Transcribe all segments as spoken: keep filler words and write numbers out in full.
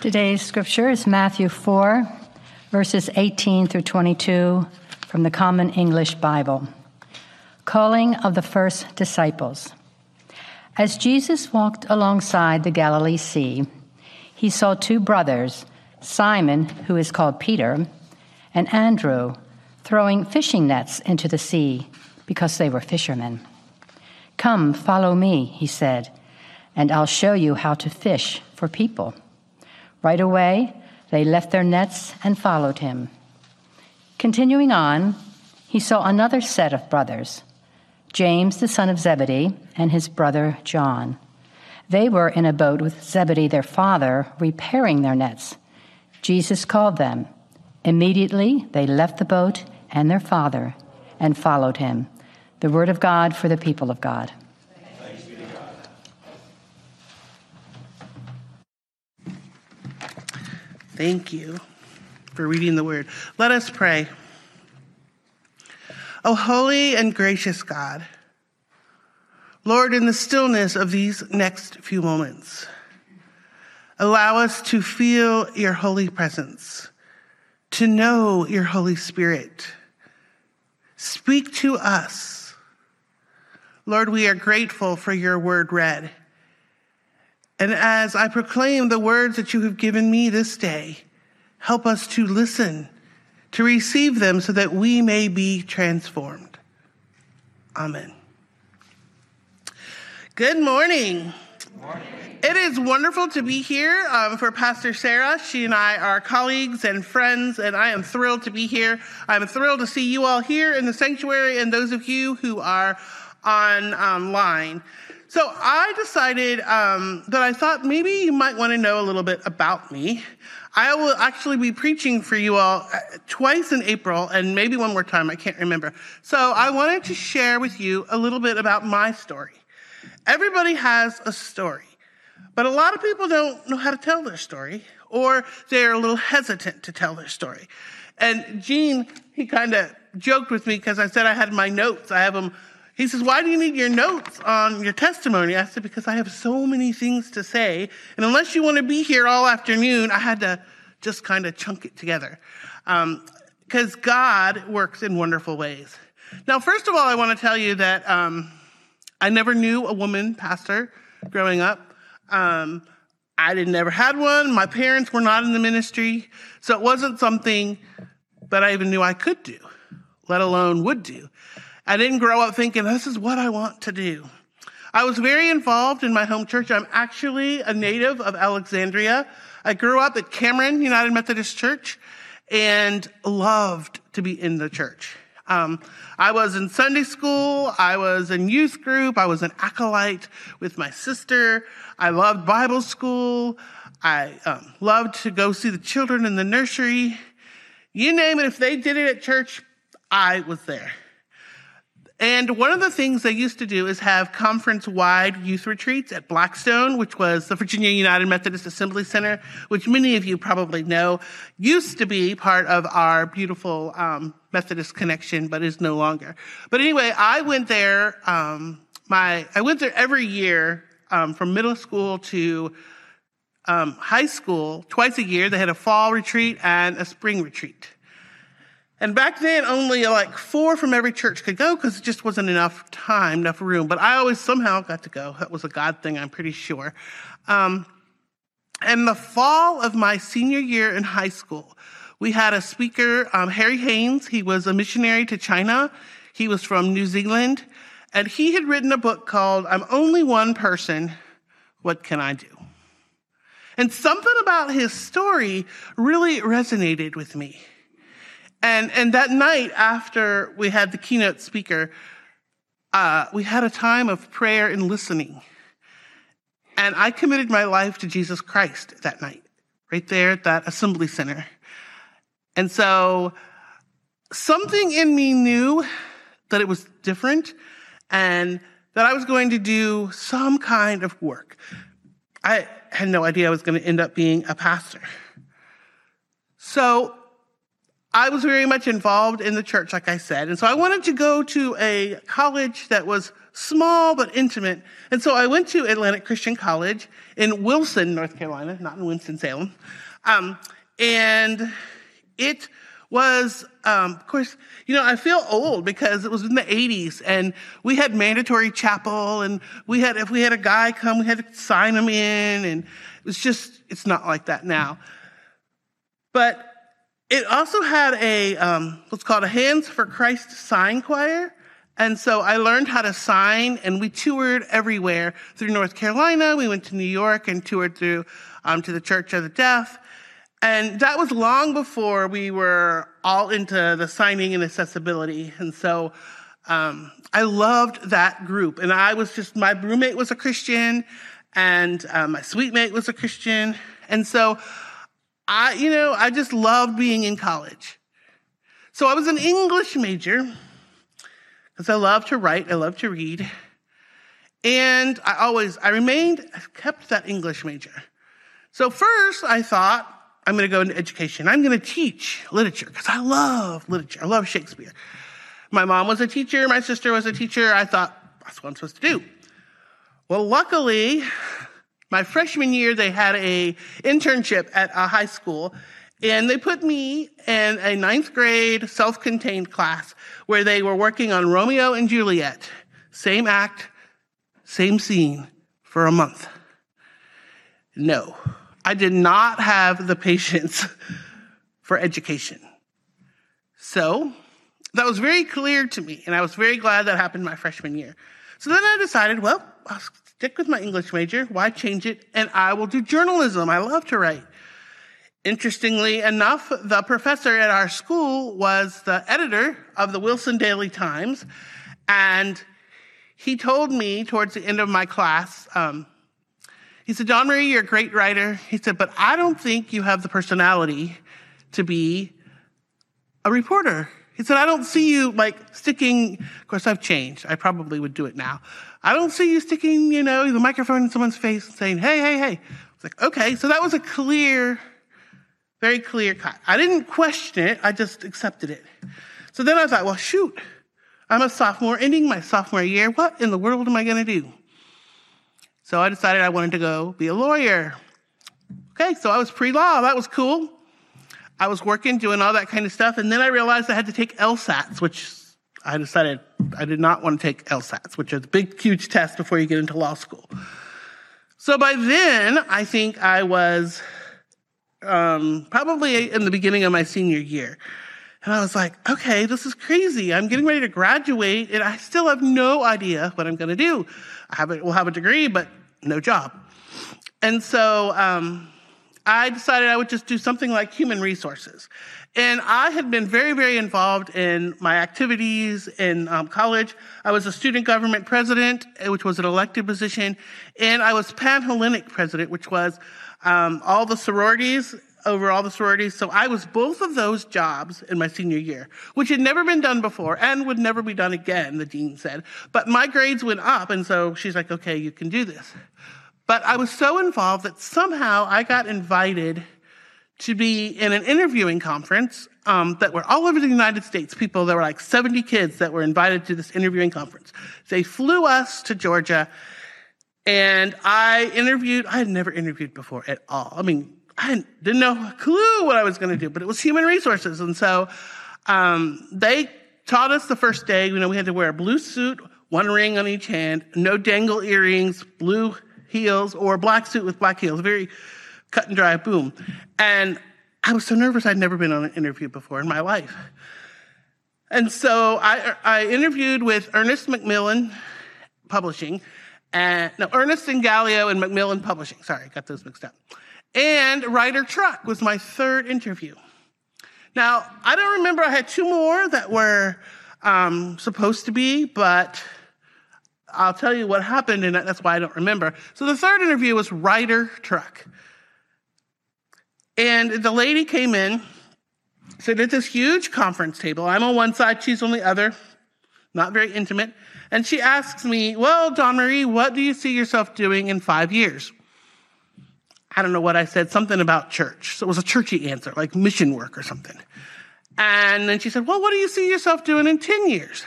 Today's scripture is Matthew four, verses eighteen through twenty-two from the Common English Bible. Calling of the First Disciples. As Jesus walked alongside the Galilee Sea, he saw two brothers, Simon, who is called Peter, and Andrew, throwing fishing nets into the sea because they were fishermen. "Come, follow me," he said, "and I'll show you how to fish for people." Right away, they left their nets and followed him. Continuing on, he saw another set of brothers, James, the son of Zebedee, and his brother John. They were in a boat with Zebedee, their father, repairing their nets. Jesus called them. Immediately, they left the boat and their father and followed him. The word of God for the people of God. Thanks be to God. Thank you for reading the word. Let us pray. O holy and gracious God, Lord, in the stillness of these next few moments, allow us to feel your holy presence, to know your Holy Spirit. Speak to us. Lord, we are grateful for your word read. And as I proclaim the words that you have given me this day, help us to listen, to receive them so that we may be transformed. Amen. Good morning. Good morning. It is wonderful to be here um, for Pastor Sarah. She and I are colleagues and friends, and I am thrilled to be here. I'm thrilled to see you all here in the sanctuary and those of you who are on online. So I decided um, that I thought maybe you might want to know a little bit about me. I will actually be preaching for you all twice in April and maybe one more time. I can't remember. So I wanted to share with you a little bit about my story. Everybody has a story, but a lot of people don't know how to tell their story, or they're a little hesitant to tell their story. And Gene, he kind of joked with me because I said I had my notes. I have them. He says, "Why do you need your notes on your testimony?" I said, "Because I have so many things to say, and unless you want to be here all afternoon, I had to just kind of chunk it together." Um, because God works in wonderful ways. Now, first of all, I want to tell you that um, I never knew a woman pastor growing up. Um, I didn't ever had one. My parents were not in the ministry. So it wasn't something that I even knew I could do, let alone would do. I didn't grow up thinking, this is what I want to do. I was very involved in my home church. I'm actually a native of Alexandria. I grew up at Cameron United Methodist Church and loved to be in the church. Um, I was in Sunday school, I was in youth group, I was an acolyte with my sister, I loved Bible school, I um, loved to go see the children in the nursery. You name it, if they did it at church, I was there. And one of the things they used to do is have conference-wide youth retreats at Blackstone, which was the Virginia United Methodist Assembly Center, which many of you probably know, used to be part of our beautiful um, Methodist connection, but is no longer. But anyway, I went there. Um, my I went there every year um, from middle school to um, high school, twice a year. They had a fall retreat and a spring retreat. And back then, only like four from every church could go because it just wasn't enough time, enough room. But I always somehow got to go. That was a God thing, I'm pretty sure. Um, and the fall of my senior year in high school, we had a speaker, um, Harry Haynes. He was a missionary to China. He was from New Zealand. And he had written a book called I'm Only One Person, What Can I Do? And something about his story really resonated with me. And and that night after we had the keynote speaker, uh, we had a time of prayer and listening. And I committed my life to Jesus Christ that night, right there at that assembly center. And so something in me knew that it was different and that I was going to do some kind of work. I had no idea I was going to end up being a pastor. So I was very much involved in the church, like I said. And so I wanted to go to a college that was small but intimate. And so I went to Atlantic Christian College in Wilson, North Carolina, not in Winston-Salem. Um, and it was, um, of course, you know, I feel old because it was in the eighties and we had mandatory chapel and we had, if we had a guy come, we had to sign him in, and it was just, it's not like that now. But it also had a, um, what's called a Hands for Christ sign choir. And so I learned how to sign, and we toured everywhere through North Carolina. We went to New York and toured through um, to the Church of the Deaf. And that was long before we were all into the signing and accessibility. And so um, I loved that group. And I was just, my roommate was a Christian, and uh, my sweet mate was a Christian. And so I, you know, I just loved being in college. So I was an English major because I loved to write, I loved to read. And I always, I remained, I kept that English major. So first I thought, I'm going to go into education. I'm going to teach literature because I love literature. I love Shakespeare. My mom was a teacher. My sister was a teacher. I thought, that's what I'm supposed to do. Well, luckily, my freshman year, they had an internship at a high school, and they put me in a ninth grade self-contained class where they were working on Romeo and Juliet. Same act, same scene for a month. No. I did not have the patience for education. So that was very clear to me, and I was very glad that happened my freshman year. So then I decided, well, I'll stick with my English major. Why change it? And I will do journalism. I love to write. Interestingly enough, the professor at our school was the editor of the Wilson Daily Times, and he told me towards the end of my class, um, he said, "Dawn Marie, you're a great writer." He said, "but I don't think you have the personality to be a reporter." He said, "I don't see you like sticking," of course I've changed, I probably would do it now. "I don't see you sticking, you know, the microphone in someone's face and saying, hey, hey, hey." I was like, okay, so that was a clear, very clear cut. I didn't question it, I just accepted it. So then I thought, well, shoot, I'm a sophomore ending my sophomore year. What in the world am I gonna do? So I decided I wanted to go be a lawyer. Okay, so I was pre-law. That was cool. I was working, doing all that kind of stuff. And then I realized I had to take L SATs, which I decided I did not want to take L SATs, which are the big, huge tests before you get into law school. So by then, I think I was um, probably in the beginning of my senior year. And I was like, okay, this is crazy. I'm getting ready to graduate, and I still have no idea what I'm going to do. I have a, we'll have a degree, but no job. And so um, I decided I would just do something like human resources. And I had been very, very involved in my activities in um, college. I was a student government president, which was an elected position. And I was Pan-Hellenic president, which was um, all the sororities, over all the sororities. So I was both of those jobs in my senior year, which had never been done before and would never be done again, the dean said. But my grades went up, and so she's like, okay, you can do this. But I was so involved that somehow I got invited to be in an interviewing conference um, that were all over the United States. People, there were like seventy kids that were invited to this interviewing conference. They flew us to Georgia, and I interviewed. I had never interviewed before at all. I mean, I didn't know a clue what I was going to do, but it was human resources. And so um, they taught us the first day, you know, we had to wear a blue suit, one ring on each hand, no dangle earrings, blue heels, or a black suit with black heels, very cut and dry, boom. And I was so nervous. I'd never been on an interview before in my life. And so I, I interviewed with Ernest McMillan Publishing, and, no, Ernest and Gallio and McMillan Publishing. Sorry, I got those mixed up. And Ryder Truck was my third interview. Now, I don't remember, I had two more that were um, supposed to be, but I'll tell you what happened, and that's why I don't remember. So the third interview was Ryder Truck. And the lady came in, said at this huge conference table. I'm on one side, she's on the other, not very intimate. And she asks me, well, Dawn Marie, what do you see yourself doing in five years? I don't know what I said, something about church. So it was a churchy answer, like mission work or something. And then she said, well, what do you see yourself doing in ten years?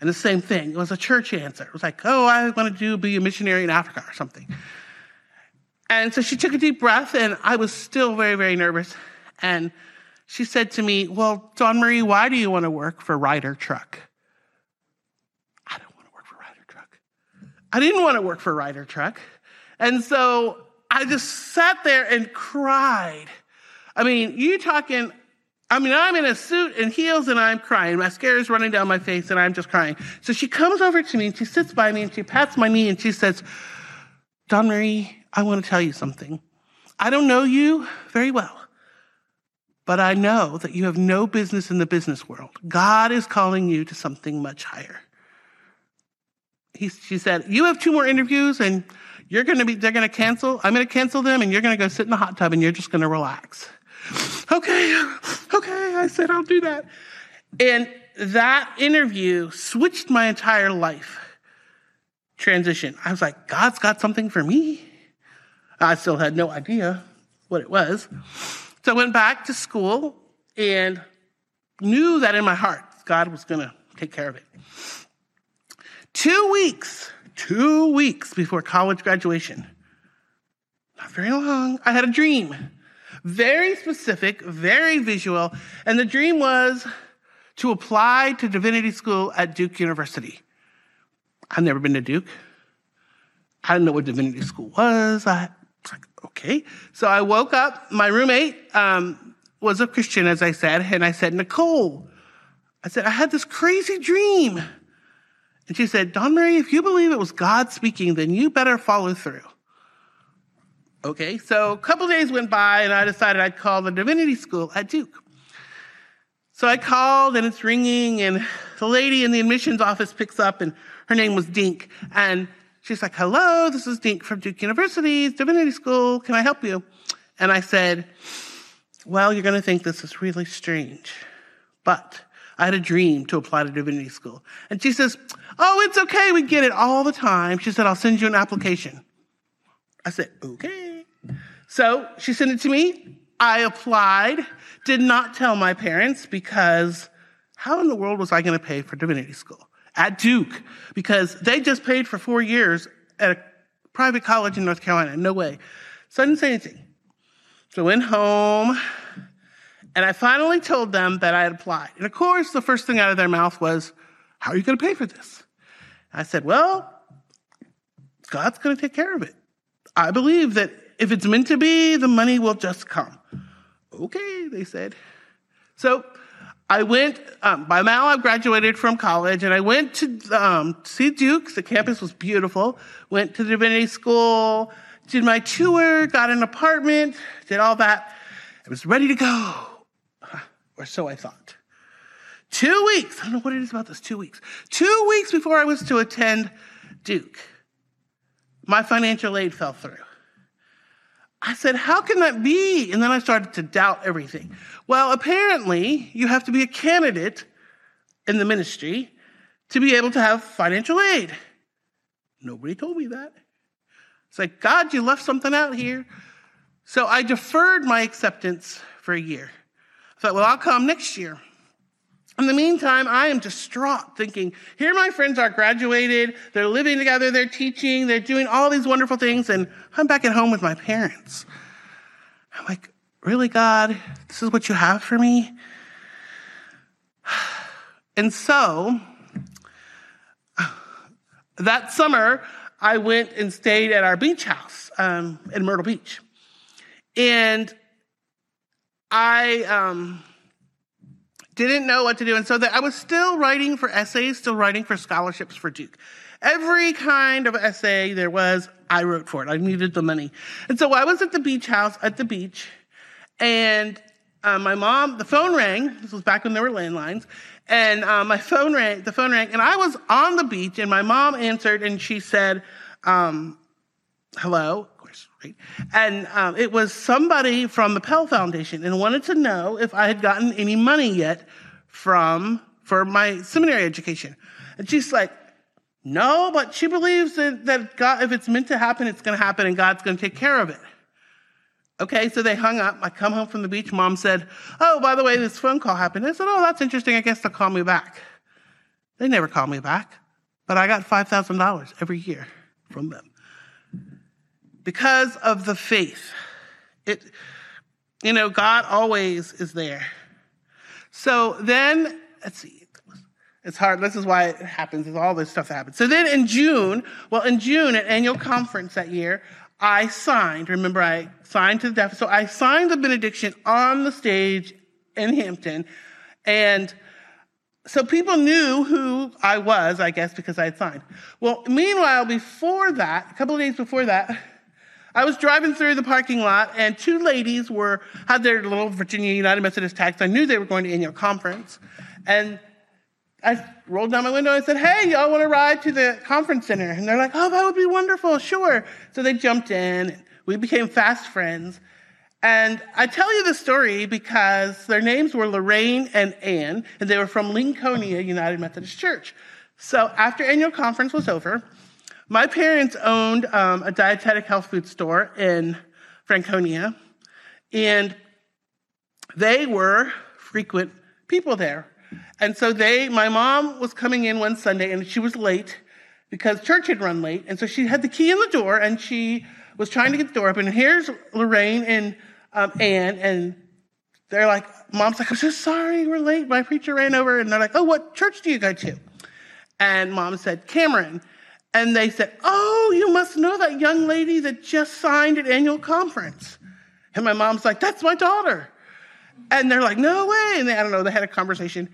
And the same thing. It was a church answer. It was like, oh, I want to do be a missionary in Africa or something. And so she took a deep breath, and I was still very, very nervous. And she said to me, well, Dawn Marie, why do you want to work for Ryder Truck? I don't want to work for Ryder Truck. I didn't want to work for Ryder Truck. And so I just sat there and cried. I mean, you talking... I mean, I'm in a suit and heels, and I'm crying. Mascara's running down my face, and I'm just crying. So she comes over to me, and she sits by me, and she pats my knee, and she says, Dawn Marie, I want to tell you something. I don't know you very well, but I know that you have no business in the business world. God is calling you to something much higher. He, she said, you have two more interviews, and you're going to be, they're going to cancel. I'm going to cancel them, and you're going to go sit in the hot tub, and you're just going to relax. Okay, okay, I said I'll do that. And that interview switched my entire life transition. I was like, God's got something for me. I still had no idea what it was. So I went back to school and knew that in my heart, God was going to take care of it. Two weeks, two weeks before college graduation, not very long, I had a dream. Very specific, very visual, and the dream was to apply to Divinity School at Duke University. I've never been to Duke. I didn't know what Divinity School was. I was like, okay. So I woke up. My roommate um, was a Christian, as I said, and I said, Nicole, I said, I had this crazy dream. And she said, Dawn Marie, if you believe it was God speaking, then you better follow through. Okay, so a couple days went by, and I decided I'd call the Divinity School at Duke. So I called, and it's ringing, and the lady in the admissions office picks up, and her name was Dink. And she's like, hello, this is Dink from Duke University's Divinity School. Can I help you? And I said, well, you're going to think this is really strange, but I had a dream to apply to Divinity School. And she says, oh, it's okay. We get it all the time. She said, I'll send you an application. I said, okay. So she sent it to me. I applied, did not tell my parents because how in the world was I going to pay for Divinity School at Duke? Because they just paid for four years at a private college in North Carolina. No way. So I didn't say anything. So I went home, and I finally told them that I had applied. And of course, the first thing out of their mouth was, how are you going to pay for this? I said, well, God's going to take care of it. I believe that if it's meant to be, the money will just come. Okay, they said. So I went, um, by now I've graduated from college, and I went to um, see Duke. The campus was beautiful. Went to the Divinity School, did my tour, got an apartment, did all that. I was ready to go, or so I thought. Two weeks, I don't know what it is about this, two weeks. Two weeks before I was to attend Duke, my financial aid fell through. I said, how can that be? And then I started to doubt everything. Well, apparently, you have to be a candidate in the ministry to be able to have financial aid. Nobody told me that. It's like, God, you left something out here. So I deferred my acceptance for a year. I thought, well, I'll come next year. In the meantime, I am distraught thinking, here my friends are graduated, they're living together, they're teaching, they're doing all these wonderful things, and I'm back at home with my parents. I'm like, really, God? This is what you have for me? And so, that summer, I went and stayed at our beach house um, in Myrtle Beach. And I... Um, Didn't know what to do. And so that I was still writing for essays, still writing for scholarships for Duke. Every kind of essay there was, I wrote for it. I needed the money. And so I was at the beach house at the beach, and uh, my mom, the phone rang. This was back when there were landlines. and uh, my phone rang, the phone rang, and I was on the beach, and my mom answered, and she said, um, hello, of course, right? And um, it was somebody from the Pell Foundation and wanted to know if I had gotten any money yet from for my seminary education. And she's like, no, but she believes that, that God, if it's meant to happen, it's going to happen, and God's going to take care of it. Okay, so they hung up. I come home from the beach. Mom said, oh, by the way, this phone call happened. I said, oh, that's interesting. I guess they'll call me back. They never call me back, but I got five thousand dollars every year from them because of the faith. It, you know, God always is there. So then, let's see. It's hard. This is why it happens. It's all this stuff that happens. So then in June, well, in June at annual conference that year, I signed, remember I signed to the deficit. So I signed the benediction on the stage in Hampton. And so people knew who I was, I guess, because I had signed. Well, meanwhile, before that, a couple of days before that, I was driving through the parking lot, and two ladies were had their little Virginia United Methodist tags. I knew they were going to annual conference. And I rolled down my window and said, hey, y'all want to ride to the conference center? And they're like, oh, that would be wonderful, sure. So they jumped in, and we became fast friends. And I tell you the story because their names were Lorraine and Ann, and they were from Lincolnia United Methodist Church. So after annual conference was over, my parents owned um, a dietetic health food store in Franconia, and they were frequent people there. And so they, my mom was coming in one Sunday, and she was late because church had run late. And so she had the key in the door, and she was trying to get the door open. And here's Lorraine and um, Ann, and they're like, Mom's like, I'm so sorry we're late. My preacher ran over. And they're like, oh, what church do you go to? And Mom said, Cameron. And they said, oh, you must know that young lady that just signed at annual conference. And my mom's like, that's my daughter. And they're like, no way. And they, I don't know, they had a conversation.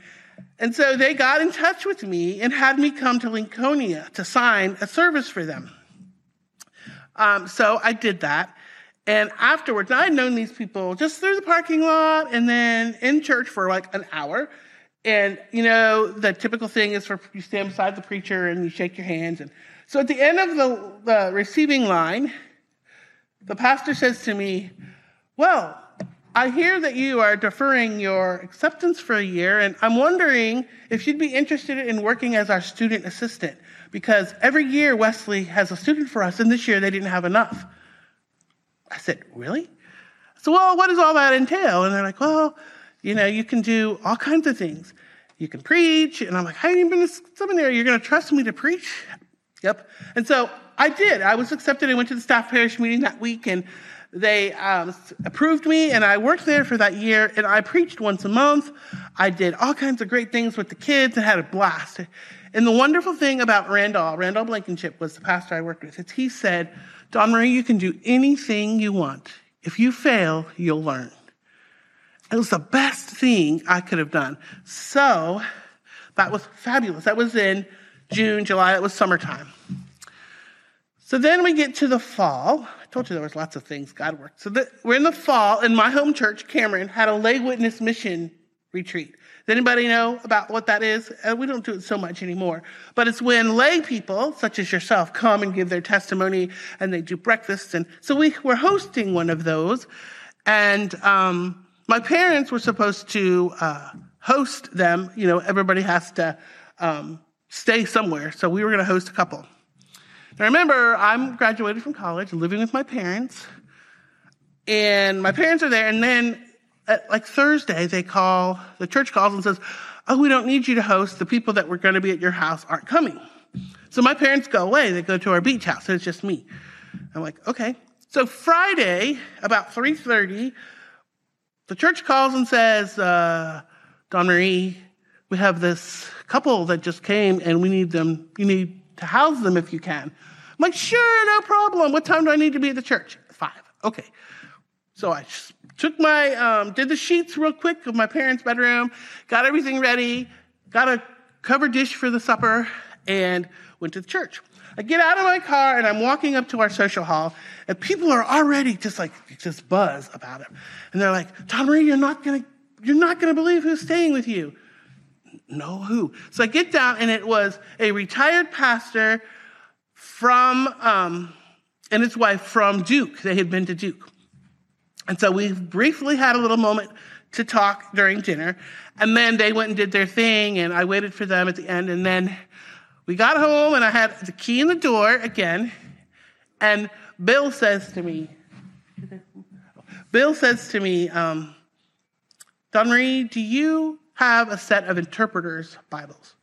And so they got in touch with me and had me come to Lincolnia to sign a service for them. Um, so I did that. And afterwards, and I had known these people just through the parking lot and then in church for like an hour. And, you know, the typical thing is for you stand beside the preacher and you shake your hands. And so at the end of the, the receiving line, the pastor says to me, well, I hear that you are deferring your acceptance for a year, and I'm wondering if you'd be interested in working as our student assistant, because every year Wesley has a student for us, and this year they didn't have enough. I said, really? So, well, what does all that entail? And they're like, well, you know, you can do all kinds of things. You can preach. And I'm like, I haven't even been to seminary. You're going to trust me to preach? Yep. And so I did. I was accepted. I went to the staff parish meeting that week, and They um, approved me, and I worked there for that year, and I preached once a month. I did all kinds of great things with the kids and had a blast. And the wonderful thing about Randall, Randall Blankenship was the pastor I worked with, is he said, Dawn Marie, you can do anything you want. If you fail, you'll learn. It was the best thing I could have done. So that was fabulous. That was in June, July. It was summertime. So then we get to the fall. I told you there was lots of things God worked. So the, we're in the fall, and my home church, Cameron, had a lay witness mission retreat. Does anybody know about what that is? Uh, we don't do it so much anymore. But it's when lay people, such as yourself, come and give their testimony, and they do breakfasts. And so we were hosting one of those. And um, my parents were supposed to uh, host them. You know, everybody has to um, stay somewhere. So we were going to host a couple. Now, remember, I'm graduated from college, living with my parents, and my parents are there, and then, at, like, Thursday, they call, the church calls and says, oh, we don't need you to host. The people that were going to be at your house aren't coming. So my parents go away. They go to our beach house, and it's just me. I'm like, okay. So Friday, about three thirty, the church calls and says, uh, Dawn Marie, we have this couple that just came, and we need them, you need to house them if you can. I'm like, sure, no problem. What time do I need to be at the church? Five. Okay. So I took my, um, did the sheets real quick of my parents' bedroom, got everything ready, got a cover dish for the supper, and went to the church. I get out of my car, and I'm walking up to our social hall, and people are already just like, just buzz about it. And they're like, Dawn Marie, you're not going to, you're not going to believe who's staying with you. know who. So I get down, and it was a retired pastor from, um, and his wife from Duke. They had been to Duke. And so we briefly had a little moment to talk during dinner. And then they went and did their thing, and I waited for them at the end. And then we got home, and I had the key in the door again. And Bill says to me, Bill says to me, um, Dawn Marie, do you have a set of interpreters' Bibles?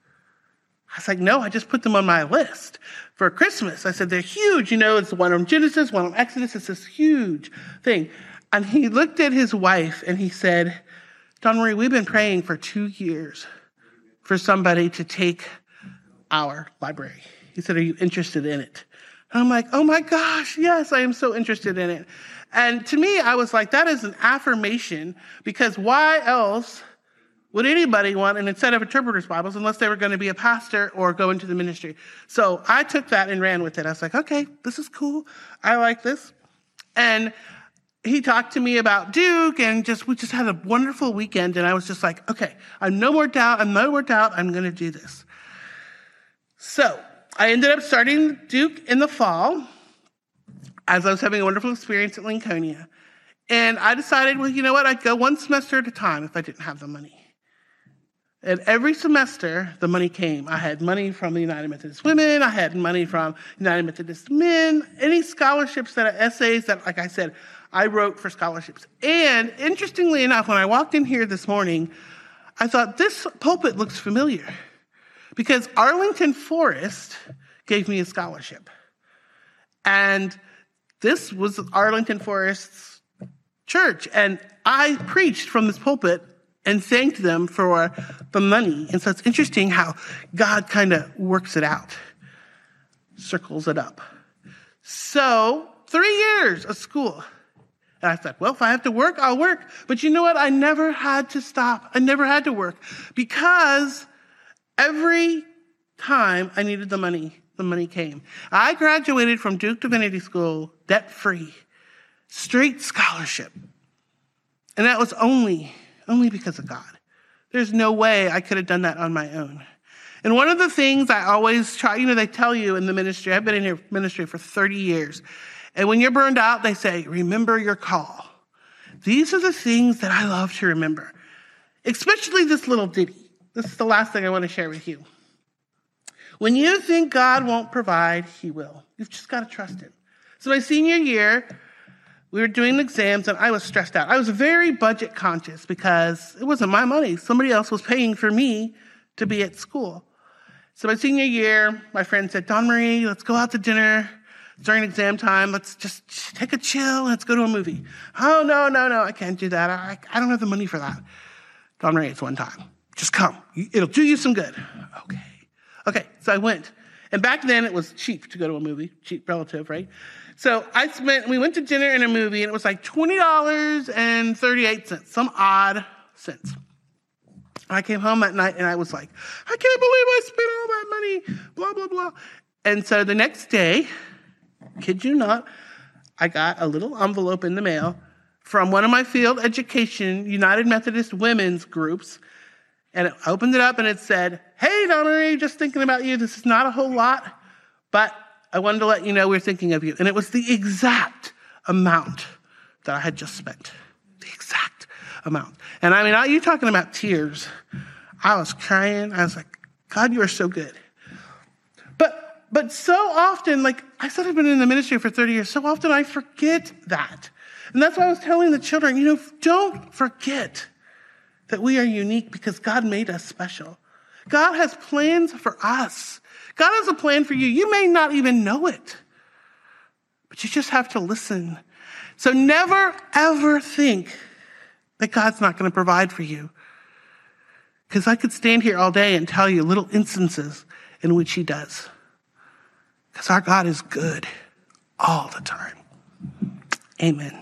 I was like, no, I just put them on my list for Christmas. I said, they're huge. You know, it's one on Genesis, one on Exodus. It's this huge thing. And he looked at his wife and he said, Dawn Marie, we've been praying for two years for somebody to take our library. He said, are you interested in it? And I'm like, oh my gosh, yes, I am so interested in it. And to me, I was like, that is an affirmation, because why else would anybody want an set of interpreter's Bibles unless they were going to be a pastor or go into the ministry? So I took that and ran with it. I was like, okay, this is cool. I like this. And he talked to me about Duke, and just we just had a wonderful weekend. And I was just like, okay, I'm no more doubt. I'm no more doubt. I'm going to do this. So I ended up starting Duke in the fall, as I was having a wonderful experience at Lincolnia. And I decided, well, you know what? I'd go one semester at a time if I didn't have the money. And every semester, the money came. I had money from the United Methodist Women. I had money from United Methodist Men. Any scholarships that are essays that, like I said, I wrote for scholarships. And interestingly enough, when I walked in here this morning, I thought, this pulpit looks familiar, because Arlington Forest gave me a scholarship. And this was Arlington Forest's church, and I preached from this pulpit and thanked them for the money. And so it's interesting how God kind of works it out, circles it up. So three years of school. And I thought, well, if I have to work, I'll work. But you know what? I never had to stop. I never had to work, because every time I needed the money, the money came. I graduated from Duke Divinity School debt-free, straight scholarship. And that was only, only because of God. There's no way I could have done that on my own. And one of the things I always try, you know, they tell you in the ministry, I've been in here ministry for thirty years. And when you're burned out, they say, remember your call. These are the things that I love to remember, especially this little ditty. This is the last thing I want to share with you. When you think God won't provide, he will. You've just got to trust him. So my senior year, we were doing exams, and I was stressed out. I was very budget conscious because it wasn't my money. Somebody else was paying for me to be at school. So my senior year, my friend said, Dawn Marie, let's go out to dinner during exam time. Let's just take a chill. Let's go to a movie. Oh, no, no, no, I can't do that. I, I don't have the money for that. Dawn Marie, it's one time. Just come. It'll do you some good. Okay. Okay, so I went. And back then, it was cheap to go to a movie, cheap relative, right? So I spent, we went to dinner and a movie, and it was like twenty dollars and thirty-eight cents, some odd cents. I came home that night, and I was like, I can't believe I spent all that money, blah, blah, blah. And so the next day, kid you not, I got a little envelope in the mail from one of my field education United Methodist Women's groups. And I opened it up, and it said, hey, Dawn Marie, just thinking about you. This is not a whole lot, but I wanted to let you know we're thinking of you. And it was the exact amount that I had just spent, the exact amount. And I mean, you're talking about tears. I was crying. I was like, God, you are so good. But, but so often, like I said, I've been in the ministry for thirty years. So often I forget that. And that's why I was telling the children, you know, don't forget that we are unique, because God made us special. God has plans for us. God has a plan for you. You may not even know it, but you just have to listen. So never, ever think that God's not going to provide for you, because I could stand here all day and tell you little instances in which he does, because our God is good all the time. Amen.